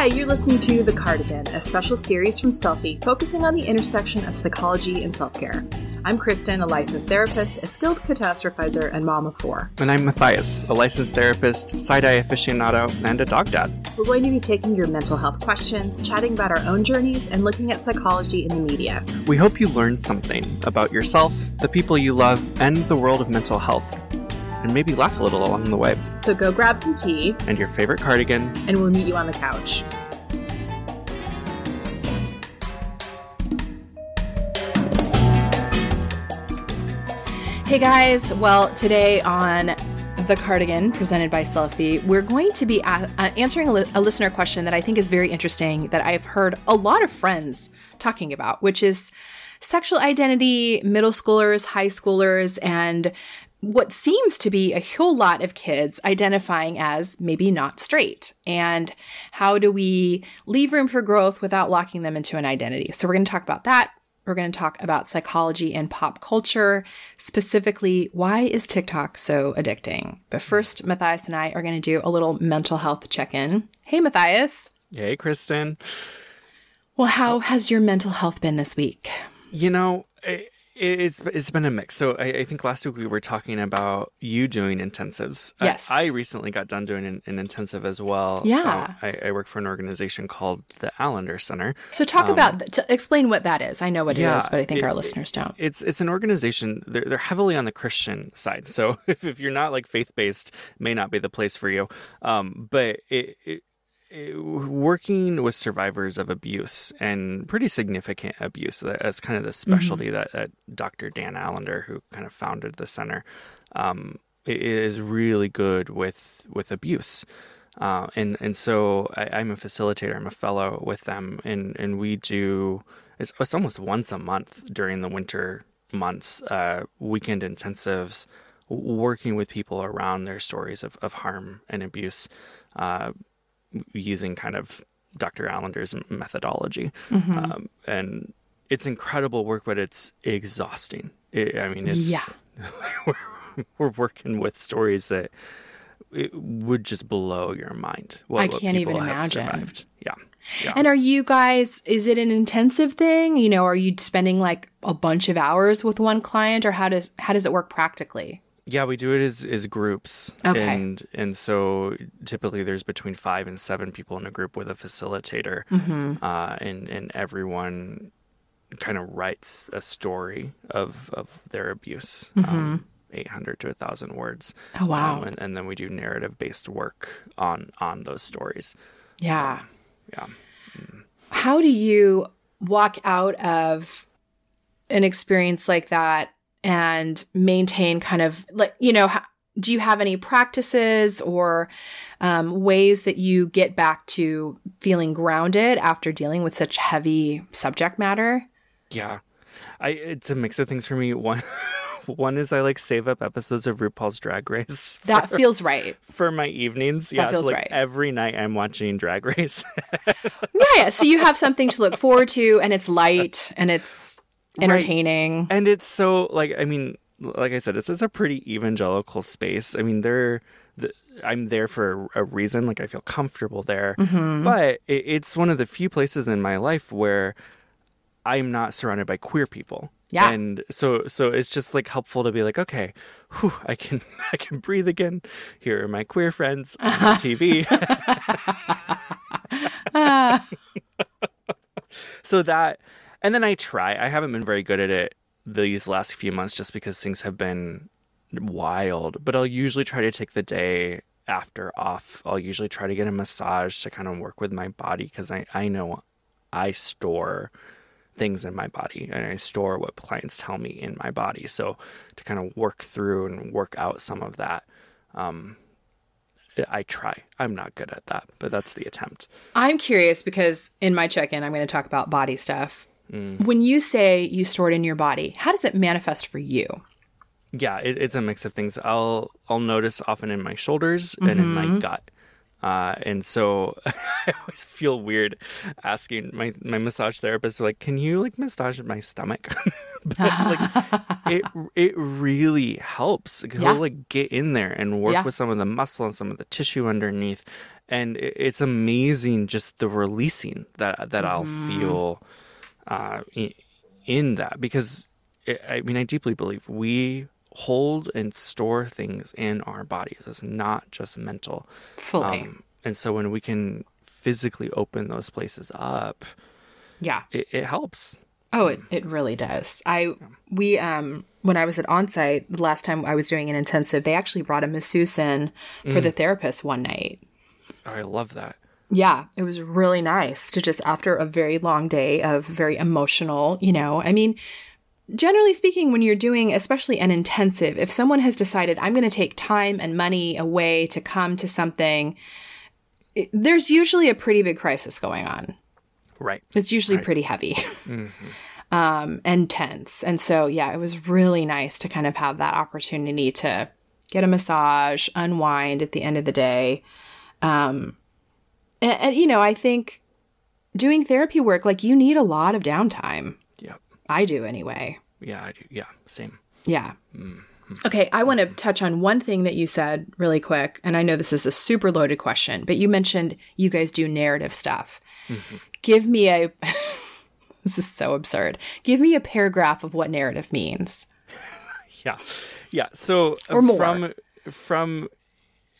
Hi, you're listening to The Cardigan, a special series from Selfie focusing on the intersection of psychology and self-care. I'm Kristen, a licensed therapist, a skilled catastrophizer, and mom of four. And I'm Matthias, a licensed therapist, side-eye aficionado, and a dog dad. We're going to be taking your mental health questions, chatting about our own journeys, and looking at psychology in the media. We hope you learned something about yourself, the people you love, and the world of mental health, and maybe laugh a little along the way. So go grab some tea and your favorite cardigan, and we'll meet you on the couch. Hey guys, well, today on The Cardigan, presented by Selfie, we're going to be answering a listener question that I think is very interesting, that I've heard a lot of friends talking about, which is sexual identity, middle schoolers, high schoolers, and what seems to be a whole lot of kids identifying as maybe not straight. And how do we leave room for growth without locking them into an identity? So we're going to talk about that. We're going to talk about psychology and pop culture, specifically, why is TikTok so addicting? But first, Matthias and I are going to do a little mental health check-in. Hey, Matthias. Hey, Kristen. Well, how has your mental health been this week? You know, it's been a mix. So I think last week we were talking about you doing intensives. Yes. I recently got done doing an intensive as well. Yeah. I work for an organization called the Allender Center. So talk about, explain what that is. I know what it is, but I think our listeners don't. It's an organization, they're heavily on the Christian side. So if you're not like faith-based, it may not be the place for you. But working with survivors of abuse, and pretty significant abuse. That's kind of the specialty that Dr. Dan Allender, who kind of founded the center, is really good with abuse. And so I'm a facilitator, I'm a fellow with them. And we do, it's almost once a month during the winter months, weekend intensives, working with people around their stories of harm and abuse, using kind of Dr. Allender's methodology. And it's incredible work, but it's exhausting. We're working with stories that it would just blow your mind. I can't even imagine. Yeah. And are you guys, is it an intensive thing? You know, are you spending like a bunch of hours with one client, or how does it work practically? Yeah, we do it as groups. Okay. And so typically there's between 5 and 7 people in a group with a facilitator. And everyone kind of writes a story of their abuse, 800 to 1,000 words. Oh, wow. And then we do narrative-based work on those stories. Yeah. How do you walk out of an experience like that and maintain kind of like, you know, do you have any practices or ways that you get back to feeling grounded after dealing with such heavy subject matter? Yeah, it's a mix of things for me. One is I like save up episodes of RuPaul's Drag Race. That feels right. For my evenings. Yeah, that feels so, like, right. Every night I'm watching Drag Race. Yeah. So you have something to look forward to, and it's light and it's entertaining. Right. And it's so, like, I mean, like I said, it's a pretty evangelical space. I mean, I'm there for a reason. Like, I feel comfortable there. But it's one of the few places in my life where I'm not surrounded by queer people. Yeah. And so it's just like helpful to be like, okay, I can breathe again. Here are my queer friends on TV. So that. And then I haven't been very good at it these last few months just because things have been wild. But I'll usually try to take the day after off. I'll usually try to get a massage to kind of work with my body, because I know I store things in my body, and I store what clients tell me in my body. So to kind of work through and work out some of that, I try. I'm not good at that, but that's the attempt. I'm curious because in my check-in, I'm going to talk about body stuff. When you say you store it in your body, how does it manifest for you? Yeah, it's a mix of things. I'll notice often in my shoulders and in my gut. And so I always feel weird asking my massage therapist, like, can you like massage my stomach? But, like, it really helps. He'll like get in there and work with some of the muscle and some of the tissue underneath, and it's amazing just the releasing that I'll feel in that, because I deeply believe we hold and store things in our bodies. It's not just mental. Fully. And so when we can physically open those places up, it helps. Oh, it really does. We when I was at Onsite, the last time I was doing an intensive, they actually brought a masseuse in for the therapist one night. Oh, I love that. Yeah, it was really nice to just, after a very long day of very emotional, I mean, generally speaking, when you're doing, especially an intensive, if someone has decided, I'm going to take time and money away to come to something, there's usually a pretty big crisis going on. Right. It's usually pretty heavy and tense. And so, it was really nice to kind of have that opportunity to get a massage, unwind at the end of the day. And I think doing therapy work, like, you need a lot of downtime. Yeah. I do anyway. Yeah, I do. Yeah, same. Yeah. Mm-hmm. Okay, I want to touch on one thing that you said really quick. And I know this is a super loaded question, but you mentioned you guys do narrative stuff. Mm-hmm. Give me a – this is so absurd. Give me a paragraph of what narrative means. Yeah. So from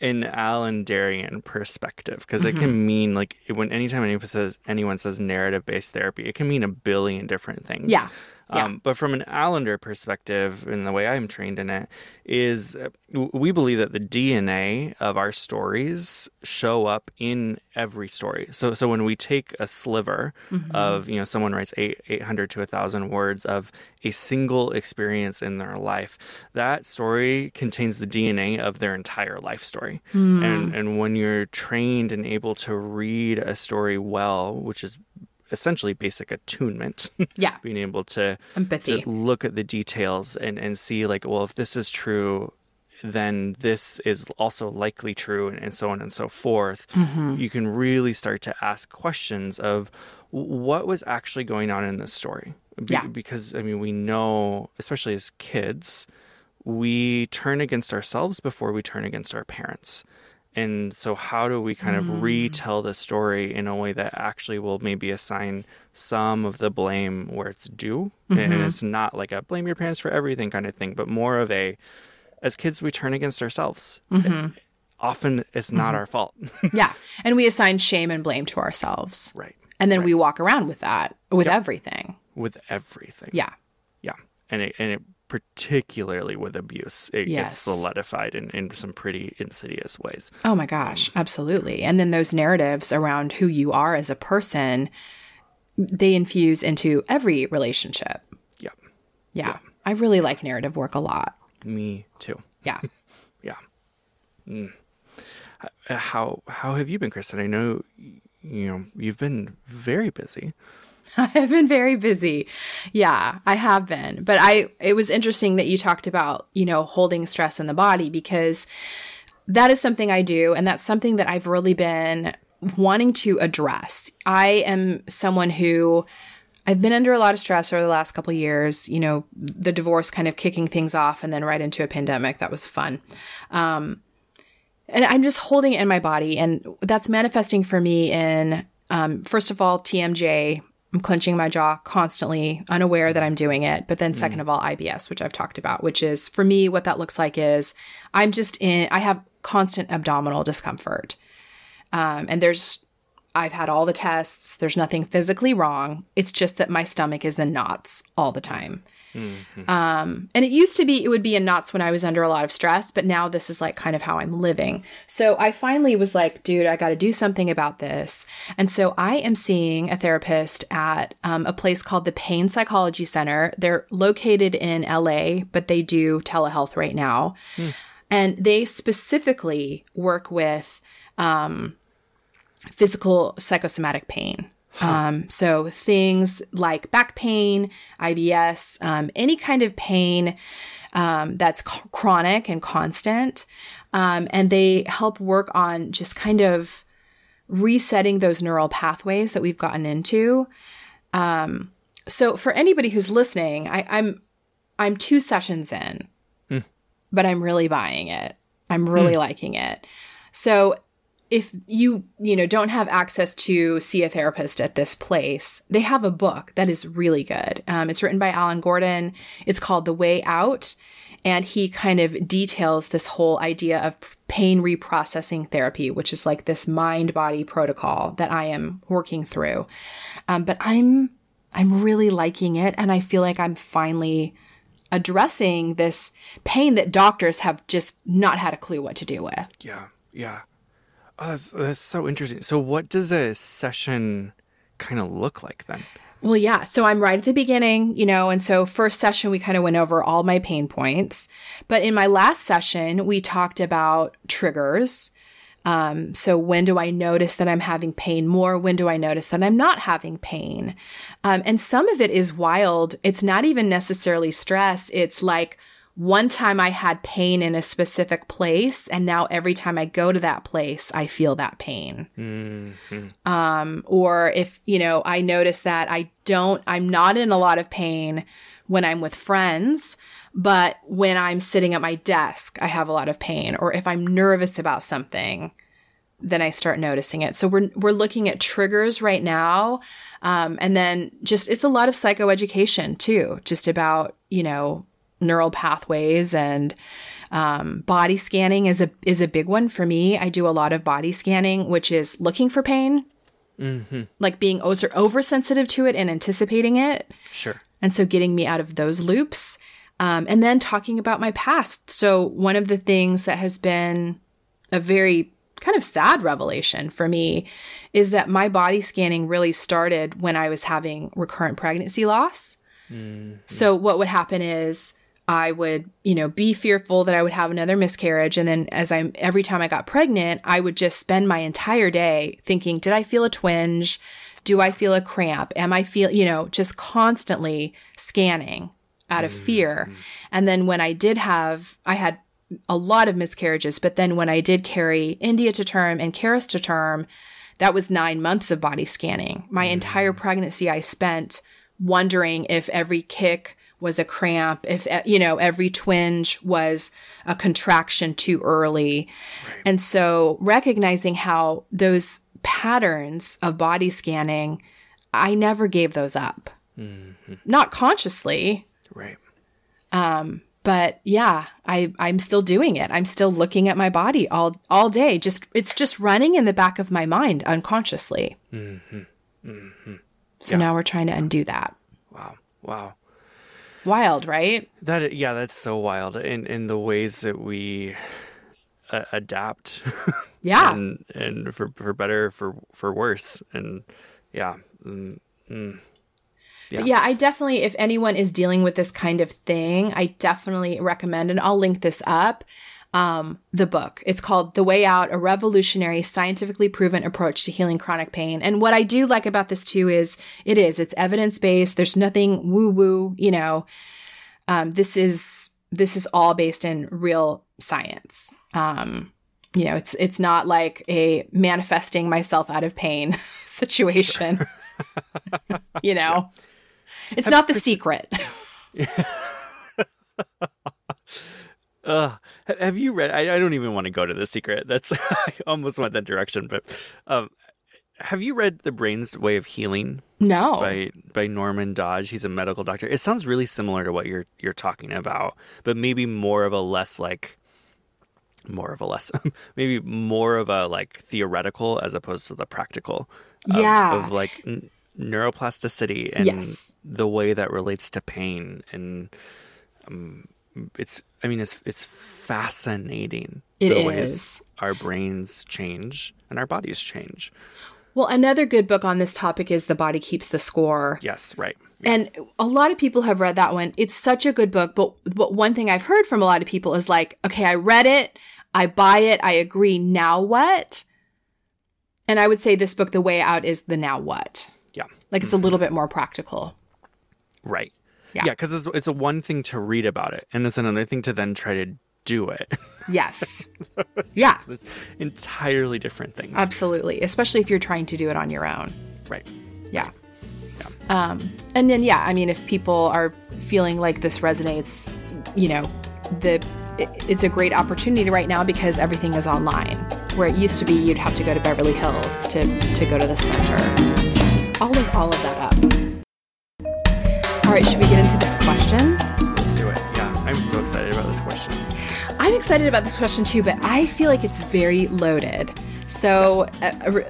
an Allenderian perspective, because it can mean, like, when anytime anyone says narrative-based therapy, it can mean a billion different things. Yeah. But from an Allender perspective, and the way I'm trained in it, is we believe that the DNA of our stories show up in every story. So when we take a sliver of, someone writes 800 to 1,000 words of a single experience in their life, that story contains the DNA of their entire life story. Mm. And when you're trained and able to read a story well, which is essentially basic attunement. Yeah. Being able to empathy, to look at the details and see, like, well, if this is true, then this is also likely true, and so on and so forth. Mm-hmm. You can really start to ask questions of what was actually going on in this story. Because, I mean, we know, especially as kids, we turn against ourselves before we turn against our parents. And so how do we kind of retell the story in a way that actually will maybe assign some of the blame where it's due? Mm-hmm. And it's not like a blame your parents for everything kind of thing, but more of a, as kids, we turn against ourselves. Mm-hmm. Often it's not our fault. And we assign shame and blame to ourselves. Right. And then we walk around with that, with everything. With everything. Yeah. Yeah. And it particularly with abuse, it gets solidified in some pretty insidious ways. Oh my gosh, absolutely. And then those narratives around who you are as a person, they infuse into every relationship. Yeah. I really like narrative work a lot. Me too. Yeah. Yeah. Mm. How have you been, Kristen? I know, you've been very busy. I have been very busy. Yeah, I have been. But it was interesting that you talked about, holding stress in the body, because that is something I do. And that's something that I've really been wanting to address. I am someone who, I've been under a lot of stress over the last couple of years, the divorce kind of kicking things off and then right into a pandemic. That was fun. And I'm just holding it in my body. And that's manifesting for me in, first of all, TMJ. I'm clenching my jaw constantly, unaware that I'm doing it. But then second of all, IBS, which I've talked about, which is, for me, what that looks like is I have constant abdominal discomfort. And I've had all the tests. There's nothing physically wrong. It's just that my stomach is in knots all the time. Mm-hmm. And it used to be, it would be in knots when I was under a lot of stress, but now this is like kind of how I'm living. So I finally was like, dude, I got to do something about this. And so I am seeing a therapist at a place called the Pain Psychology Center. They're located in LA, but they do telehealth right now. Mm. And they specifically work with, physical psychosomatic pain. So things like back pain, IBS, any kind of pain that's chronic and constant. And they help work on just kind of resetting those neural pathways that we've gotten into. So for anybody who's listening, I'm 2 sessions in, but I'm really buying it. I'm really liking it. So if you don't have access to see a therapist at this place, they have a book that is really good. It's written by Alan Gordon. It's called The Way Out. And he kind of details this whole idea of pain reprocessing therapy, which is like this mind-body protocol that I am working through. But I'm really liking it. And I feel like I'm finally addressing this pain that doctors have just not had a clue what to do with. Yeah. Yeah. Oh, that's so interesting. So what does a session kind of look like then? Well, yeah. So I'm right at the beginning, and so first session, we kind of went over all my pain points. But in my last session, we talked about triggers. So when do I notice that I'm having pain more? When do I notice that I'm not having pain? And some of it is wild. It's not even necessarily stress. It's like, one time I had pain in a specific place, and now every time I go to that place, I feel that pain. Mm-hmm. Or if, I notice that I'm not in a lot of pain when I'm with friends, but when I'm sitting at my desk, I have a lot of pain. Or if I'm nervous about something, then I start noticing it. So we're looking at triggers right now. And then it's a lot of psychoeducation too, just about, neural pathways, and body scanning is a big one for me. I do a lot of body scanning, which is looking for pain, like being oversensitive to it and anticipating it. Sure. And so getting me out of those loops, and then talking about my past. So one of the things that has been a very kind of sad revelation for me is that my body scanning really started when I was having recurrent pregnancy loss. Mm-hmm. So what would happen is, I would, be fearful that I would have another miscarriage. And then every time I got pregnant, I would just spend my entire day thinking, did I feel a twinge? Do I feel a cramp? Am I just constantly scanning out of fear. Mm-hmm. And then when I had a lot of miscarriages, but then when I did carry India to term and Karis to term, that was 9 months of body scanning. My entire pregnancy, I spent wondering if every kick was a cramp, if every twinge was a contraction too early. Right. And so recognizing how those patterns of body scanning, I never gave those up. Mm-hmm. Not consciously. Right. But yeah, I'm still doing it. I'm still looking at my body all day. It's just running in the back of my mind unconsciously. Mm-hmm. Mm-hmm. So now we're trying to undo that. Wow. Wild, right? That's so wild in the ways that we adapt. Yeah. and for better, for worse. And yeah. But yeah, I definitely, if anyone is dealing with this kind of thing, I definitely recommend, and I'll link this up, the book. It's called The Way Out, A Revolutionary Scientifically Proven Approach to Healing Chronic Pain. And what I do like about this too is it's evidence-based. There's nothing woo-woo, this is all based in real science. It's not like a manifesting myself out of pain situation, sure. It's not The Secret. Have you read? I don't even want to go to The Secret. I almost went that direction. But have you read The Brain's Way of Healing? No. By Norman Dodge. He's a medical doctor. It sounds really similar to what you're talking about, but maybe more of a theoretical as opposed to the practical. Of like neuroplasticity and the way that relates to pain and. It's fascinating ways our brains change and our bodies change. Well, another good book on this topic is The Body Keeps the Score. Yes, right. Yeah. And a lot of people have read that one. It's such a good book, but one thing I've heard from a lot of people is like, okay, I read it, I buy it, I agree, now what? And I would say this book, The Way Out, is the now what. Yeah. Like it's a little bit more practical. Right. Yeah, because it's one thing to read about it, and it's another thing to then try to do it. Yes. Yeah. Entirely different things. Absolutely. Especially if you're trying to do it on your own. Right. Yeah. Yeah. And then, yeah, I mean, if people are feeling like this resonates, you know, it's a great opportunity right now because everything is online. Where it used to be, you'd have to go to Beverly Hills to go to the center. I'll link all of that up. All right, should we get into this question? Let's do it. Yeah, I'm so excited about this question. I'm excited about this question too, but I feel like it's very loaded. So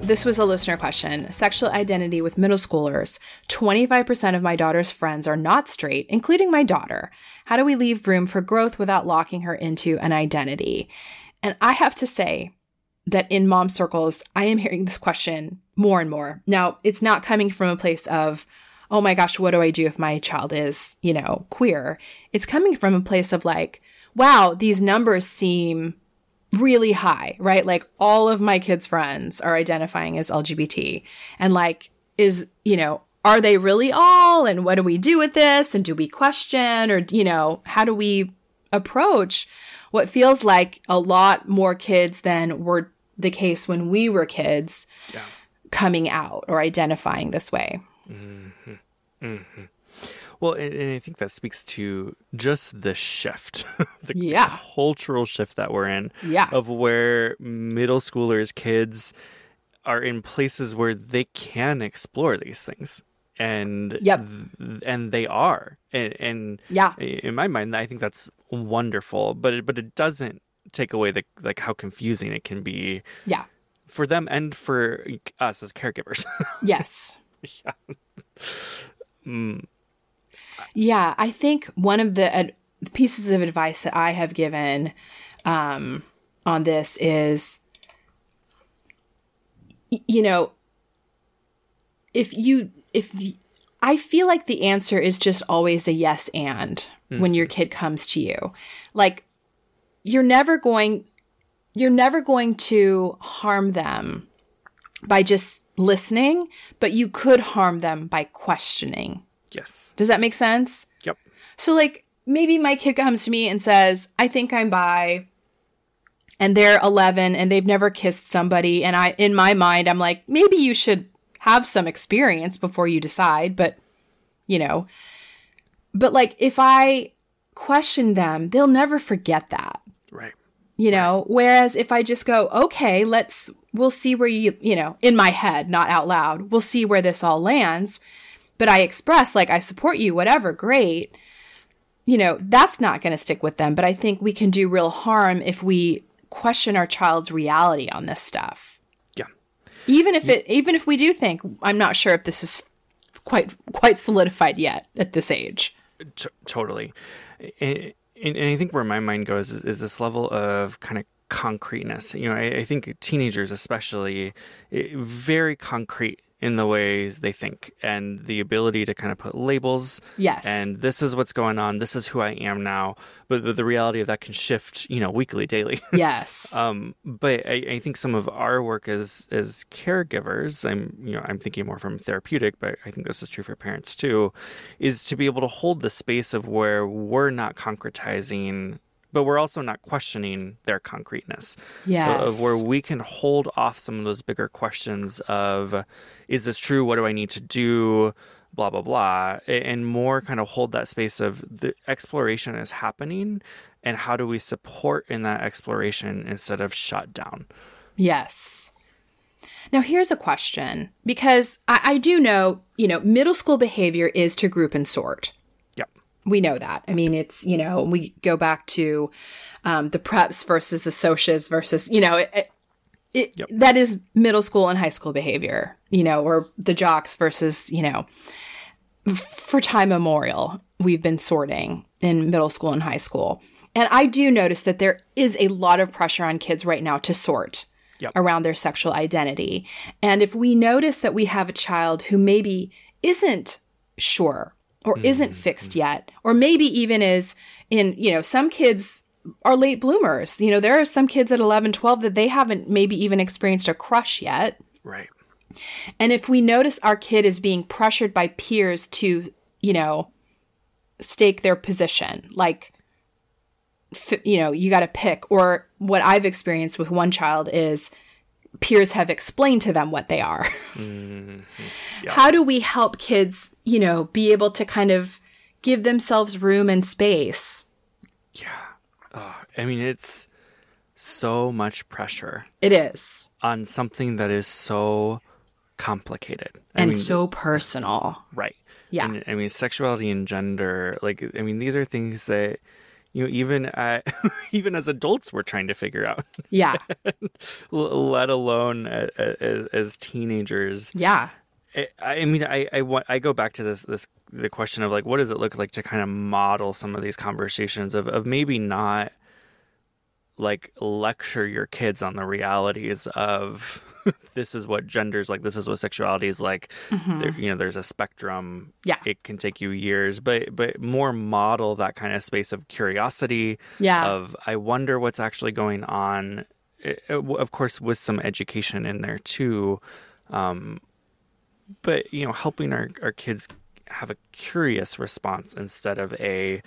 this was a listener question. Sexual identity with middle schoolers. 25% of my daughter's friends are not straight, including my daughter. How do we leave room for growth without locking her into an identity? And I have to say that in mom circles, I am hearing this question more and more. Now, it's not coming from a place of, oh my gosh, what do I do if my child is, you know, queer? It's coming from a place of like, wow, these numbers seem really high, right? Like all of my kids' friends are identifying as LGBT, and like, is, you know, are they really all? And what do we do with this? And do we question, or, you know, how do we approach what feels like a lot more kids than were the case when we were kids coming out or identifying this way? Mm-hmm. Mm-hmm. Well, and I think that speaks to just the shift, the cultural shift that we're in, of where middle schoolers, kids are in places where they can explore these things. And and they are. And in my mind, I think that's wonderful. But it doesn't take away the like how confusing it can be for them and for us as caregivers. Yes. Yeah, I think one of the pieces of advice that I have given on this is, you know, if you, I feel like the answer is just always a yes and when your kid comes to you. Like, you're never going to harm them by just listening, but you could harm them by questioning. Yes. Does that make sense? Yep. So, like, maybe my kid comes to me and says, I think I'm bi, and they're 11 and they've never kissed somebody. And in my mind, I'm like, maybe you should have some experience before you decide. But, you know, like, if I question them, they'll never forget that. Right. You know, whereas if I just go, okay, we'll see where you know, in my head, not out loud, we'll see where this all lands. But I express, like, I support you, whatever, great. You know, that's not going to stick with them. But I think we can do real harm if we question our child's reality on this stuff. Yeah. Even if we do think, I'm not sure if this is quite solidified yet at this age. Totally. And I think where my mind goes is this level of kind of concreteness. You know, I think teenagers especially, very concrete in the ways they think, and the ability to kind of put labels. Yes. And this is what's going on. This is who I am now. But the reality of that can shift, you know, weekly, daily. Yes. But I think some of our work as caregivers, I'm thinking more from therapeutic, but I think this is true for parents too, is to be able to hold the space of where we're not concretizing, but we're also not questioning their concreteness. Yes. Of where we can hold off some of those bigger questions of, is this true? What do I need to do? Blah, blah, blah. And more kind of hold that space of the exploration is happening, and how do we support in that exploration instead of shut down? Yes. Now, here's a question, because I do know, you know, middle school behavior is to group and sort. We know that. I mean, it's, you know, we go back to the preps versus the socias versus, you know, that is middle school and high school behavior, you know, or the jocks versus, you know, for time immemorial, we've been sorting in middle school and high school. And I do notice that there is a lot of pressure on kids right now to sort around their sexual identity. And if we notice that we have a child who maybe isn't sure or isn't fixed yet, or maybe even is in, you know, some kids are late bloomers. You know, there are some kids at 11, 12 that they haven't maybe even experienced a crush yet. Right. And if we notice our kid is being pressured by peers to, you know, stake their position, like, you know, you got to pick. Or what I've experienced with one child is peers have explained to them what they are. Mm-hmm. Yeah. How do we help kids, you know, be able to kind of give themselves room and space? Yeah. I mean, it's so much pressure. It is. On something that is so complicated. And so personal. Right. Yeah. And, I mean, sexuality and gender, like, I mean, these are things that, you know, even as adults, we're trying to figure out. Yeah. Let alone as teenagers. Yeah. I mean, I go back to the question of, like, what does it look like to kind of model some of these conversations of maybe not, like, lecture your kids on the realities of this is what gender's like, this is what sexuality is like. Mm-hmm. There, you know, there's a spectrum. Yeah. It can take you years, but more model that kind of space of curiosity. Yeah. Of, I wonder what's actually going on. Of course, with some education in there too. But, you know, helping our kids have a curious response instead of a,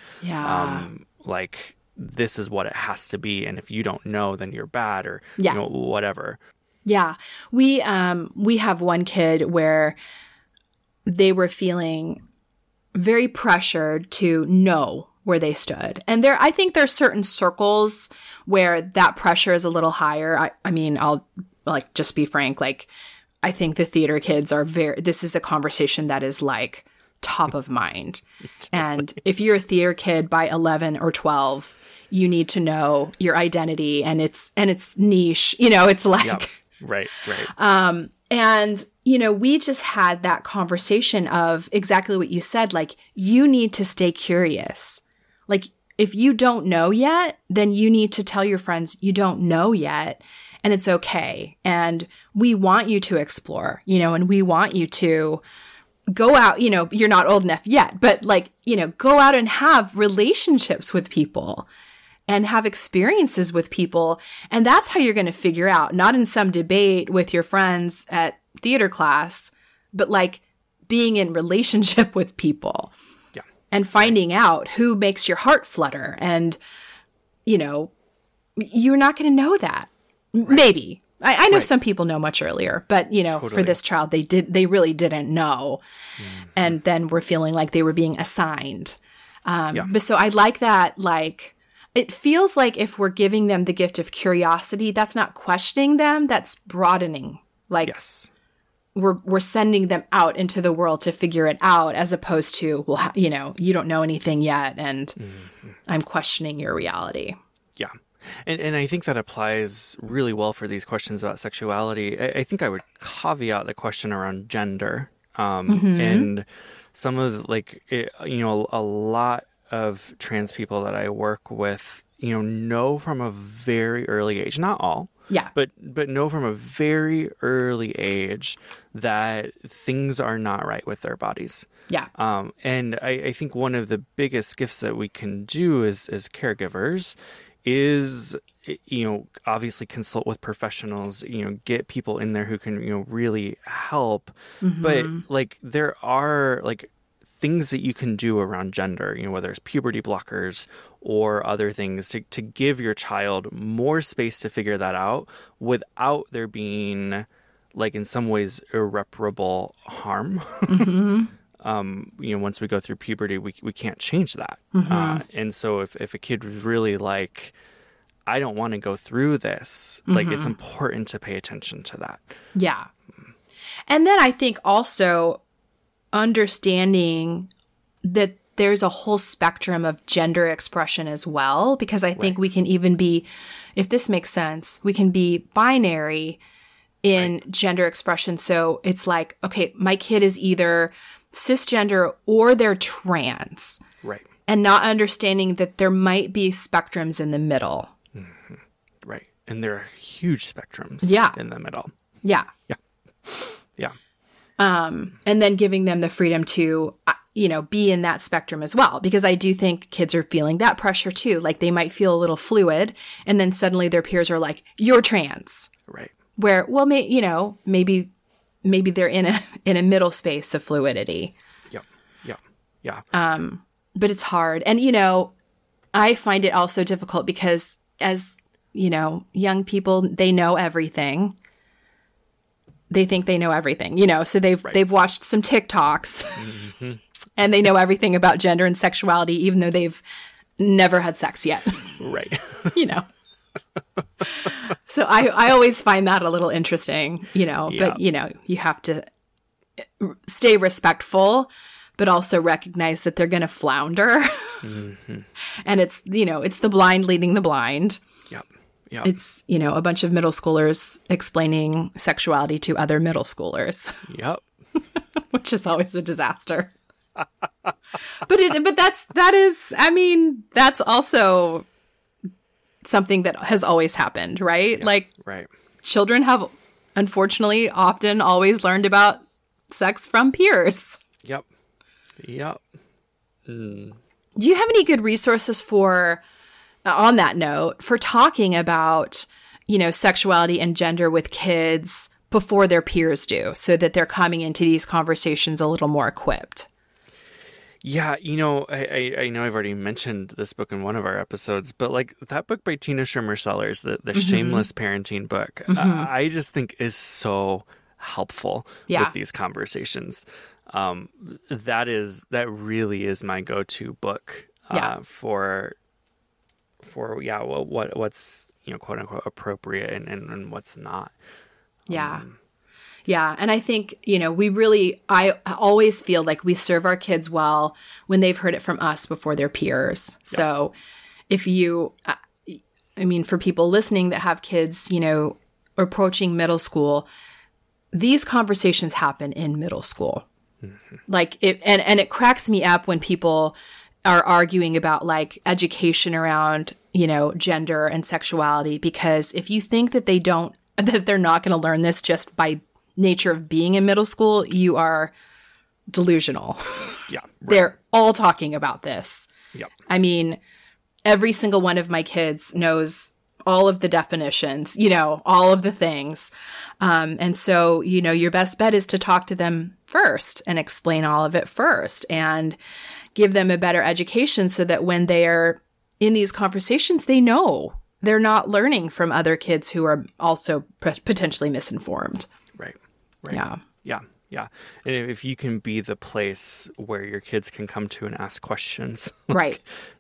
like, this is what it has to be. And if you don't know, then you're bad, or, you know, whatever. Yeah. We have one kid where they were feeling very pressured to know where they stood. And there, I think there's certain circles where that pressure is a little higher. I mean, I'll, like, just be frank, like, I think the theater kids are this is a conversation that is, like, top of mind. Totally. And if you're a theater kid by 11 or 12, you need to know your identity, and it's niche, you know, it's like, right. And, you know, we just had that conversation of exactly what you said. Like, you need to stay curious. Like, if you don't know yet, then you need to tell your friends you don't know yet. And it's okay. And we want you to explore, you know, and we want you to go out, you know, you're not old enough yet, but, like, you know, go out and have relationships with people and have experiences with people. And that's how you're going to figure out, not in some debate with your friends at theater class, but, like, being in relationship with people. Yeah. And finding out who makes your heart flutter. And, you know, you're not going to know that. Right. Maybe. I know some people know much earlier, but, you know, for this child, they really didn't know. Mm-hmm. And then were feeling like they were being assigned. But so I like that, like, it feels like if we're giving them the gift of curiosity, that's not questioning them, that's broadening. Like, yes. We're sending them out into the world to figure it out, as opposed to, well, you know, you don't know anything yet, and I'm questioning your reality. Yeah. And I think that applies really well for these questions about sexuality. I think I would caveat the question around gender. And some of the, like, it, you know, a lot of trans people that I work with, you know from a very early age, not all, but know from a very early age that things are not right with their bodies. Yeah. And I think one of the biggest gifts that we can do as caregivers is, you know, obviously consult with professionals, you know, get people in there who can, you know, really help. Mm-hmm. But, like, there are, like, things that you can do around gender, you know, whether it's puberty blockers or other things to give your child more space to figure that out without there being, like, in some ways, irreparable harm. Mm-hmm. You know, once we go through puberty, we can't change that. Mm-hmm. And so if a kid was really like, I don't want to go through this, mm-hmm. like, it's important to pay attention to that. Yeah. And then I think also understanding that there's a whole spectrum of gender expression as well, because I think we can even be, if this makes sense, we can be binary in gender expression. So it's like, okay, my kid is either cisgender or they're trans, right? And not understanding that there might be spectrums in the middle, mm-hmm. right? And there are huge spectrums, in the middle, yeah. And then giving them the freedom to, you know, be in that spectrum as well, because I do think kids are feeling that pressure too. Like, they might feel a little fluid, and then suddenly their peers are like, "You're trans," right? Where, well, maybe they're in a middle space of fluidity. Yeah. But it's hard. And, you know, I find it also difficult because, as you know, young people, they know everything. They think they know everything, you know, so they've watched some TikToks mm-hmm. and they know everything about gender and sexuality, even though they've never had sex yet. Right. You know. So I always find that a little interesting, you know, yeah. But, you know, you have to stay respectful, but also recognize that they're going to flounder. Mm-hmm. And it's, you know, it's the blind leading the blind. Yep. Yep. It's, you know, a bunch of middle schoolers explaining sexuality to other middle schoolers. Yep. Which is always a disaster. But that's also something that has always happened, right? Yeah, like, right. Children have, unfortunately, often always learned about sex from peers. Yep. Yep. Mm. Do you have any good resources for, on that note, for talking about, you know, sexuality and gender with kids before their peers do, so that they're coming into these conversations a little more equipped? Yeah, you know, I know I've already mentioned this book in one of our episodes, but like that book by Tina Schermer Sellers, the mm-hmm. Shameless Parenting book, mm-hmm. I just think is so helpful yeah. with these conversations. That really is my go-to book yeah. for what's, you know, quote unquote appropriate and what's not. Yeah. Yeah. And I think, you know, I always feel like we serve our kids well when they've heard it from us before their peers. Yep. So if you, I mean, for people listening that have kids, you know, approaching middle school, these conversations happen in middle school. Mm-hmm. Like it, and it cracks me up when people are arguing about like education around, you know, gender and sexuality, because if you think that they're not going to learn this just by nature of being in middle school, you are delusional. Yeah. Right. They're all talking about this. Yep. I mean, every single one of my kids knows all of the definitions, you know, all of the things. And so, you know, your best bet is to talk to them first and explain all of it first and give them a better education so that when they're in these conversations, they know they're not learning from other kids who are also potentially misinformed. Right. Yeah. And if you can be the place where your kids can come to and ask questions, like, right?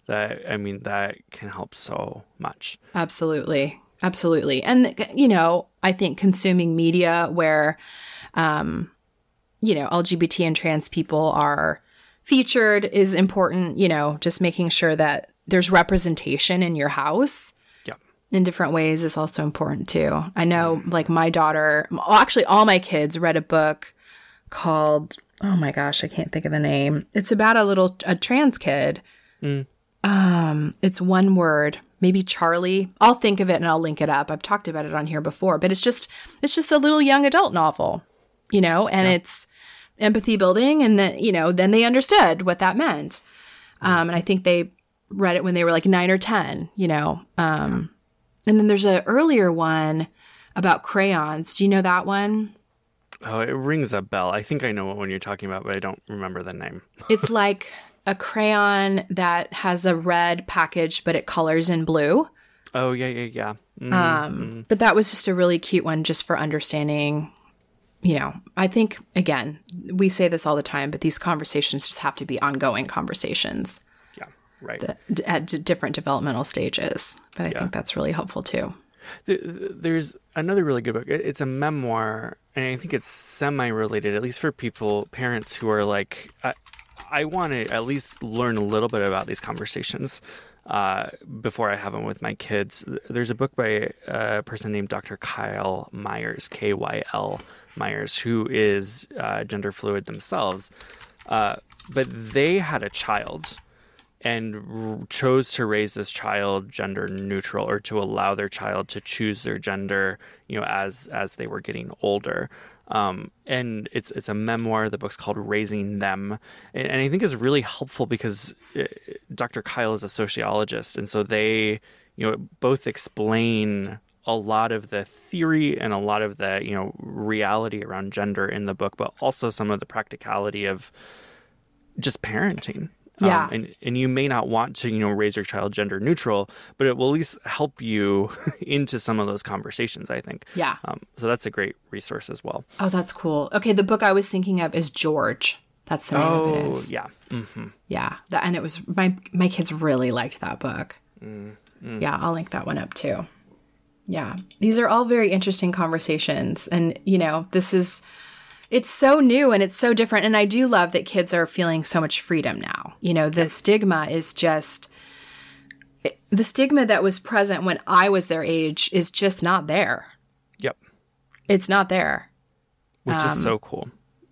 That can help so much. Absolutely. And, you know, I think consuming media where, you know, LGBT and trans people are featured is important. You know, just making sure that there's representation in your house in different ways is also important too. I know, like my daughter, actually all my kids read a book called, oh my gosh, I can't think of the name. It's about a trans kid. Mm. It's one word, maybe Charlie. I'll think of it and I'll link it up. I've talked about it on here before, but it's just a little young adult novel, you know, and it's empathy building, and then, you know, then they understood what that meant. And I think they read it when they were like 9 or 10, you know. And then there's an earlier one about crayons. Do you know that one? Oh, it rings a bell. I think I know what one you're talking about, but I don't remember the name. It's like a crayon that has a red package, but it colors in blue. Oh, yeah. Mm-hmm. But that was just a really cute one just for understanding, you know. I think, again, we say this all the time, but these conversations just have to be ongoing conversations. Right. At different developmental stages. But I think that's really helpful too. There's another really good book. It's a memoir, and I think it's semi-related, at least for parents who are like, I want to at least learn a little bit about these conversations before I have them with my kids. There's a book by a person named Dr. Kyle Myers, K-Y-L Myers, who is gender fluid themselves. But they had a child and chose to raise this child gender neutral, or to allow their child to choose their gender, you know, as they were getting older. And it's a memoir. The book's called Raising Them. And I think it's really helpful because Dr. Kyle is a sociologist. And so they, you know, both explain a lot of the theory and a lot of the, you know, reality around gender in the book, but also some of the practicality of just parenting. Yeah. And you may not want to, you know, raise your child gender neutral, but it will at least help you into some of those conversations, I think. Yeah. So that's a great resource as well. Oh, that's cool. Okay. The book I was thinking of is George. That's the name of it is. Yeah. Mm-hmm. Yeah. And it was, my kids really liked that book. Mm-hmm. Yeah. I'll link that one up too. Yeah. These are all very interesting conversations. And, you know, it's so new and it's so different. And I do love that kids are feeling so much freedom now. You know, the stigma is just, the stigma that was present when I was their age is just not there. Yep. It's not there. Which is so cool.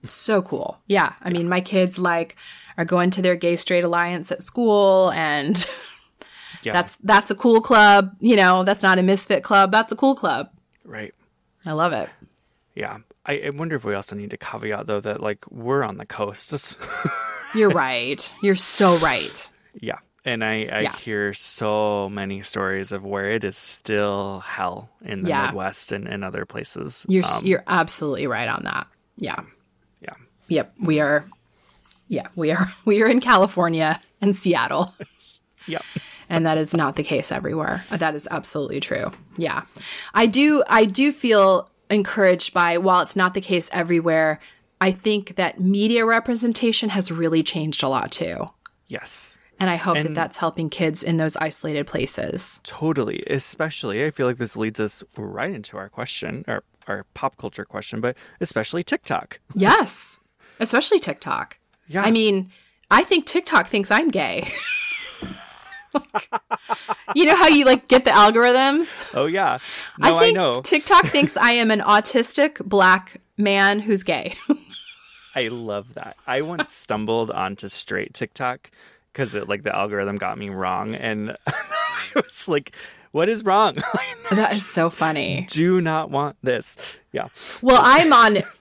So cool. Yeah. I mean, my kids are going to their Gay Straight Alliance at school and that's a cool club. You know, that's not a misfit club. That's a cool club. Right. I love it. Yeah. I wonder if we also need to caveat, though, that, we're on the coast. You're right. You're so right. Yeah. And I hear so many stories of where it is still hell in the Midwest and other places. You're absolutely right on that. Yeah. Yeah. Yep. We are in California and Seattle. Yep. And that is not the case everywhere. That is absolutely true. Yeah. I do feel encouraged by, while it's not the case everywhere, I think that media representation has really changed a lot too. Yes. And I hope that that's helping kids in those isolated places. Totally. Especially, I feel like this leads us right into our question, or our pop culture question, but especially TikTok. Yes. Especially TikTok. Yeah. I mean, I think TikTok thinks I'm gay. You know how you get the algorithms? Oh, yeah. No, I know. TikTok thinks I am an autistic black man who's gay. I love that. I once stumbled onto straight TikTok because the algorithm got me wrong. And I was like, what is wrong? That is so funny. Do not want this. Yeah. Well,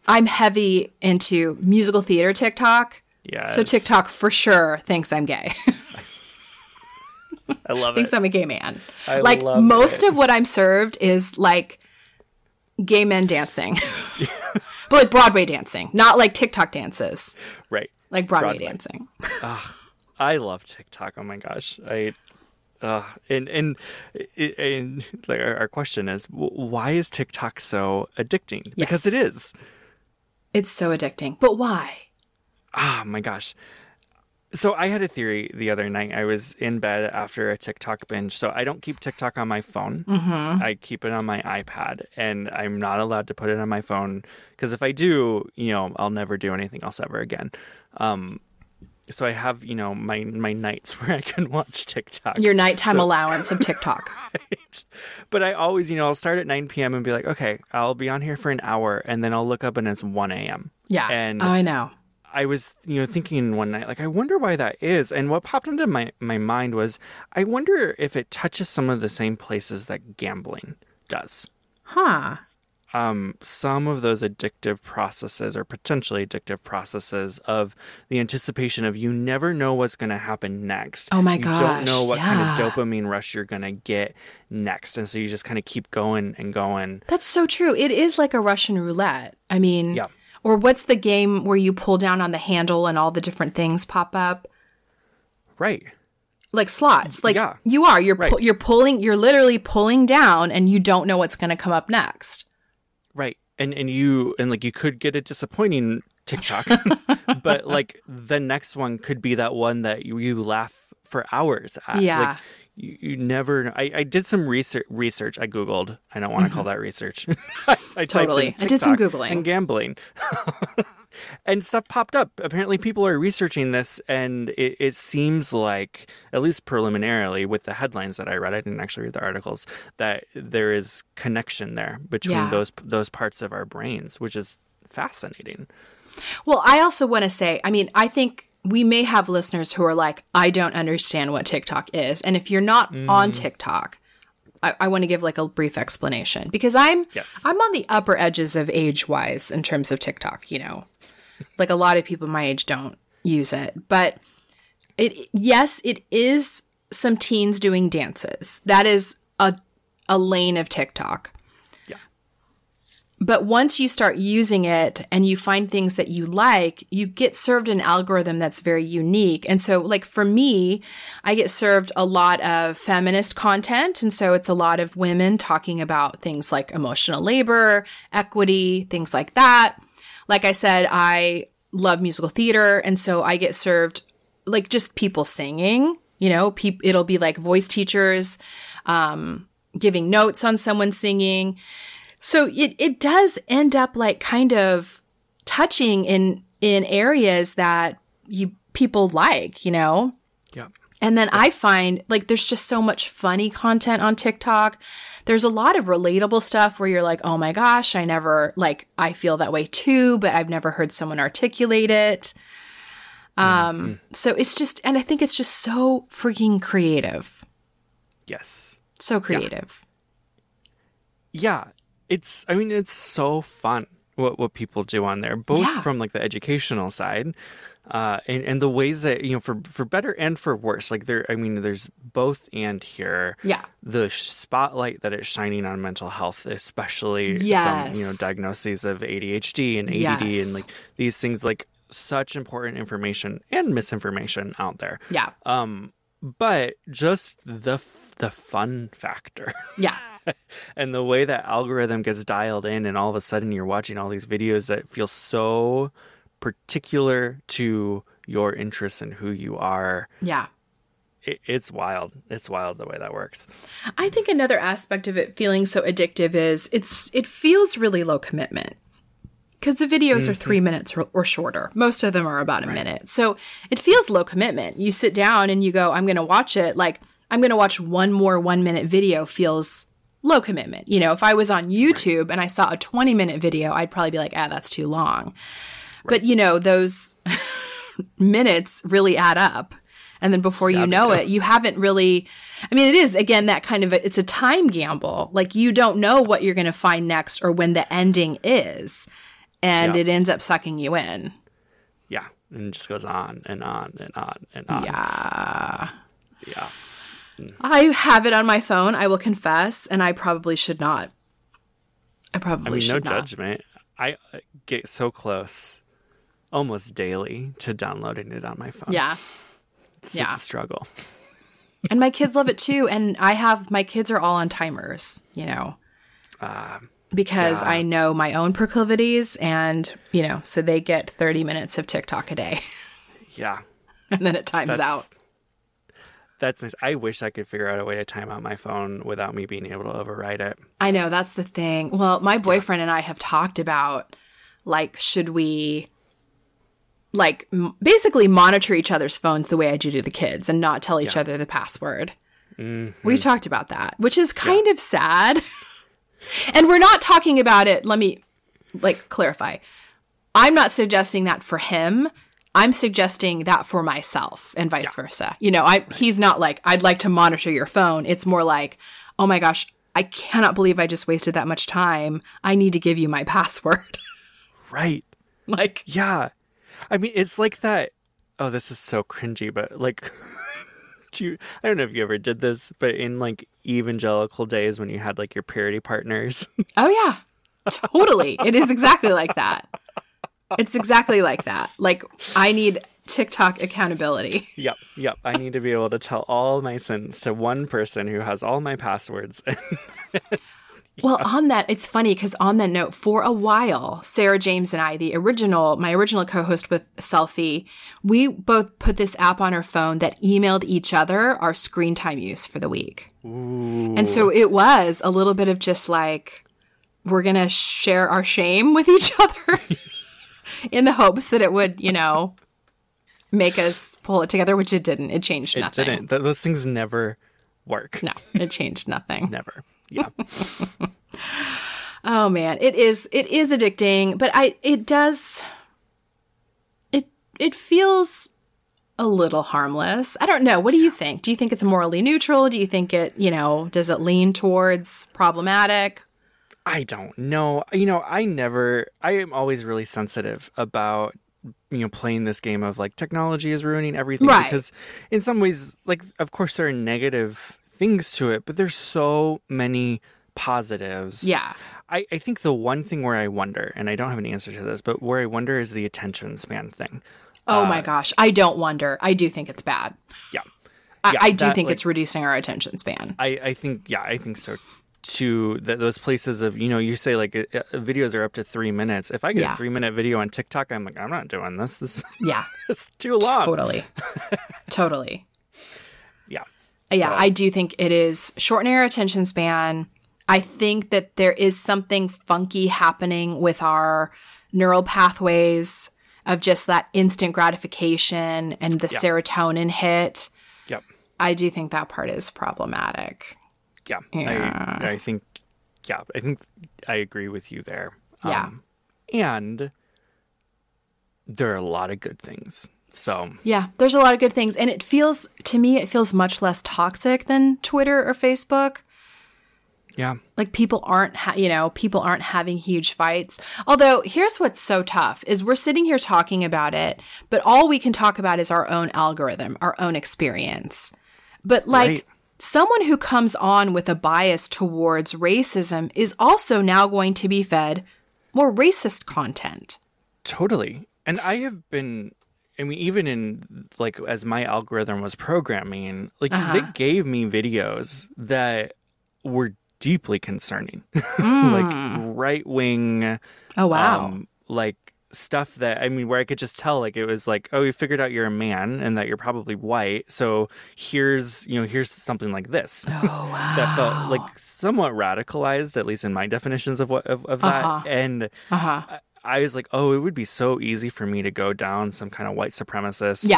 I'm heavy into musical theater TikTok. Yeah. So TikTok for sure thinks I'm gay. I love it. Thinks I'm a gay man. Most of what I'm served is gay men dancing, but Broadway dancing, not TikTok dances. Right. Broadway dancing. I love TikTok. Oh my gosh. Our question is, why is TikTok so addicting? Yes. Because it is. It's so addicting. But why? Oh my gosh. So I had a theory the other night. I was in bed after a TikTok binge. So I don't keep TikTok on my phone. Mm-hmm. I keep it on my iPad, and I'm not allowed to put it on my phone because if I do, you know, I'll never do anything else ever again. So I have, you know, my nights where I can watch TikTok. Your nighttime allowance of TikTok. Right. But I always, you know, I'll start at 9 p.m. and be like, okay, I'll be on here for an hour, and then I'll look up and it's 1 a.m. Yeah. And I know. I was, you know, thinking one night, I wonder why that is. And what popped into my mind was, I wonder if it touches some of the same places that gambling does. Huh. Some of those addictive processes, or potentially addictive processes, of the anticipation of, you never know what's going to happen next. Oh my gosh. You don't know what kind of dopamine rush you're going to get next. And so you just kind of keep going and going. That's so true. It is like a Russian roulette. I mean... Yeah. Or what's the game where you pull down on the handle and all the different things pop up? Right. Like slots. You are. You're right. You're pulling. You're literally pulling down, and you don't know what's going to come up next. Right. And you could get a disappointing TikTok, but the next one could be that one that you laugh for hours at. Yeah. You never know. I did some research. I Googled. I don't want to call that research. I totally. Typed in TikTok. I did some Googling. And gambling. And stuff popped up. Apparently people are researching this, and it seems like, at least preliminarily with the headlines that I read, I didn't actually read the articles, that there is connection there between those parts of our brains, which is fascinating. Well, I also want to say, I mean, I think we may have listeners who are like, I don't understand what TikTok is. And if you're not on TikTok, I want to give a brief explanation, because I'm on the upper edges of age-wise in terms of TikTok, you know. A lot of people my age don't use it. But it is some teens doing dances. That is a lane of TikTok. But once you start using it and you find things that you like, you get served an algorithm that's very unique. And so, like, for me, I get served a lot of feminist content. And so it's a lot of women talking about things like emotional labor, equity, things like that. Like I said, I love musical theater. And so I get served, like, just people singing, you know, it'll be like voice teachers giving notes on someone singing. So it does end up like kind of touching in areas that people like, you know? Yeah. And then I find like there's just so much funny content on TikTok. There's a lot of relatable stuff where you're like, oh my gosh, I feel that way too, but I've never heard someone articulate it. So it's just, and I think it's just so freaking creative. Yes. So creative. Yeah. It's so fun what people do on there, both from like the educational side and the ways that, you know, for better and for worse, like there's both and here. Yeah. The spotlight that it's shining on mental health, especially some, you know, diagnoses of ADHD and ADD and like these things, like such important information and misinformation out there. Yeah. But just the fun factor. Yeah. And the way that algorithm gets dialed in, and all of a sudden you're watching all these videos that feel so particular to your interests and who you are. Yeah. It's wild. It's wild the way that works. I think another aspect of it feeling so addictive is it feels really low commitment. Because the videos are 3 minutes or shorter. Most of them are about a minute. So it feels low commitment. You sit down and you go, I'm going to watch it. Like, I'm going to watch one more 1 minute video feels low commitment. You know, if I was on YouTube and I saw a 20-minute video, I'd probably be like, that's too long. Right. But, you know, those minutes really add up. And then before you know it, you haven't really – I mean, it is, again, that kind of – it's a time gamble. Like, you don't know what you're going to find next or when the ending is. And it ends up sucking you in. Yeah. And it just goes on and on and on and on. Yeah. Yeah. I have it on my phone, I will confess, and I probably should not. Judgment. I get so close almost daily to downloading it on my phone. Yeah. It's a struggle. And my kids love it too. And my kids are all on timers, you know. Because I know my own proclivities and, you know, so they get 30 minutes of TikTok a day. Yeah. And then it times out. That's nice. I wish I could figure out a way to time out my phone without me being able to override it. I know. That's the thing. Well, my boyfriend and I have talked about, like, should we, like, basically monitor each other's phones the way I do to the kids and not tell each other the password. Mm-hmm. We've talked about that, which is kind of sad. And we're not talking about it. Let me, like, clarify. I'm not suggesting that for him. I'm suggesting that for myself and vice versa. You know, he's not like, I'd like to monitor your phone. It's more like, oh my gosh, I cannot believe I just wasted that much time. I need to give you my password. Right. Like. Yeah. I mean, it's like that. Oh, this is so cringy, but like. I don't know if you ever did this, but in like evangelical days when you had like your purity partners. Oh, yeah, totally. It is exactly like that. It's exactly like that. Like, I need TikTok accountability. Yep. I need to be able to tell all my sins to one person who has all my passwords. Well, on that, it's funny because on that note, for a while, Sarah James and I, my original co-host with Selfie, we both put this app on our phone that emailed each other our screen time use for the week. Ooh. And so it was a little bit of just like, we're going to share our shame with each other in the hopes that it would, you know, make us pull it together, which it didn't. It changed nothing. It didn't. Those things never work. No, it changed nothing. Never. Yeah. Oh man, it is addicting, but it feels a little harmless. I don't know. What do you think? Do you think it's morally neutral? Do you think it, you know, does it lean towards problematic? I don't know. You know, I am always really sensitive about, you know, playing this game of like technology is ruining everything, right? Because in some ways, like, of course there are negative things to it, but there's so many positives. Yeah. I think the one thing where I wonder, and I don't have an answer to this, but where I wonder is the attention span thing. Oh my gosh. I don't wonder. I do think it's bad. Yeah. I do think it's reducing our attention span. I think so too. Those places of, you know, you say like videos are up to 3 minutes. If I get a 3-minute video on TikTok, I'm like, I'm not doing this. It's too long. Totally. Yeah. Yeah. So. I do think it is shortening our attention span. I think that there is something funky happening with our neural pathways of just that instant gratification and the serotonin hit. Yep. I do think that part is problematic. Yeah. Yeah. I think I agree with you there. And there are a lot of good things. So yeah, there's a lot of good things. And it feels, to me, it feels much less toxic than Twitter or Facebook. Yeah. Like people aren't having huge fights. Although here's what's so tough is we're sitting here talking about it, but all we can talk about is our own algorithm, our own experience. But like someone who comes on with a bias towards racism is also now going to be fed more racist content. Totally. And I have been, I mean, even in like, as my algorithm was programming, like they gave me videos that were deeply concerning, like right wing. Oh wow! Like stuff that, I mean, where I could just tell, like it was like, oh, you figured out you're a man and that you're probably white, so here's something like this. Oh wow! That felt like somewhat radicalized, at least in my definitions of what of that. And I was like, oh, it would be so easy for me to go down some kind of white supremacist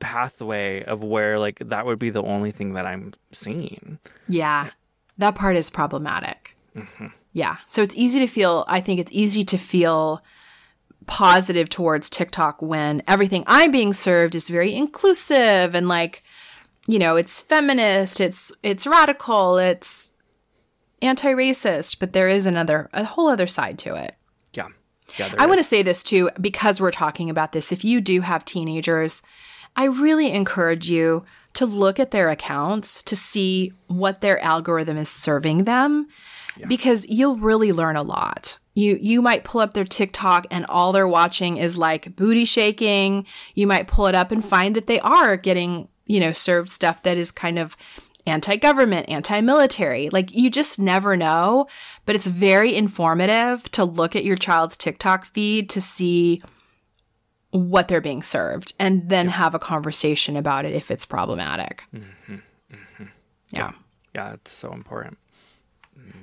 pathway of where like that would be the only thing that I'm seeing. Yeah. That part is problematic. Mm-hmm. Yeah. So it's easy to feel, I think it's easy to feel positive towards TikTok when everything I'm being served is very inclusive and like, you know, it's feminist, it's radical, it's anti-racist, but there is a whole other side to it. Yeah. I want to say this too, because we're talking about this. If you do have teenagers, I really encourage you to look at their accounts to see what their algorithm is serving them, because you'll really learn a lot. You might pull up their TikTok and all they're watching is like booty shaking. You might pull it up and find that they are getting, you know, served stuff that is kind of anti-government, anti-military. Like you just never know, but it's very informative to look at your child's TikTok feed to see what they're being served and then have a conversation about it if it's problematic. Mm-hmm. Mm-hmm. Yeah. Yeah. It's so important. Mm-hmm.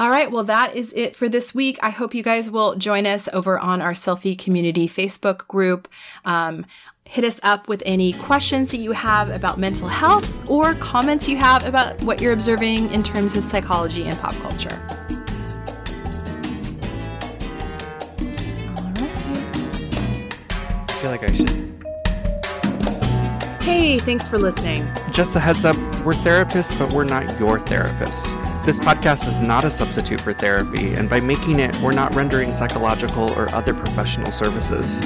All right. Well, that is it for this week. I hope you guys will join us over on our Selfie Community Facebook group. Hit us up with any questions that you have about mental health or comments you have about what you're observing in terms of psychology and pop culture. I feel like I should. Hey, thanks for listening. Just a heads up, we're therapists, but we're not your therapists. This podcast is not a substitute for therapy, and by making it, we're not rendering psychological or other professional services.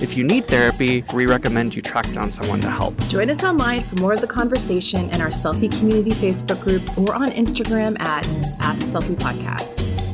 If you need therapy, we recommend you track down someone to help. Join us online for more of the conversation in our Selfie Community Facebook group or on Instagram at @selfiepodcast.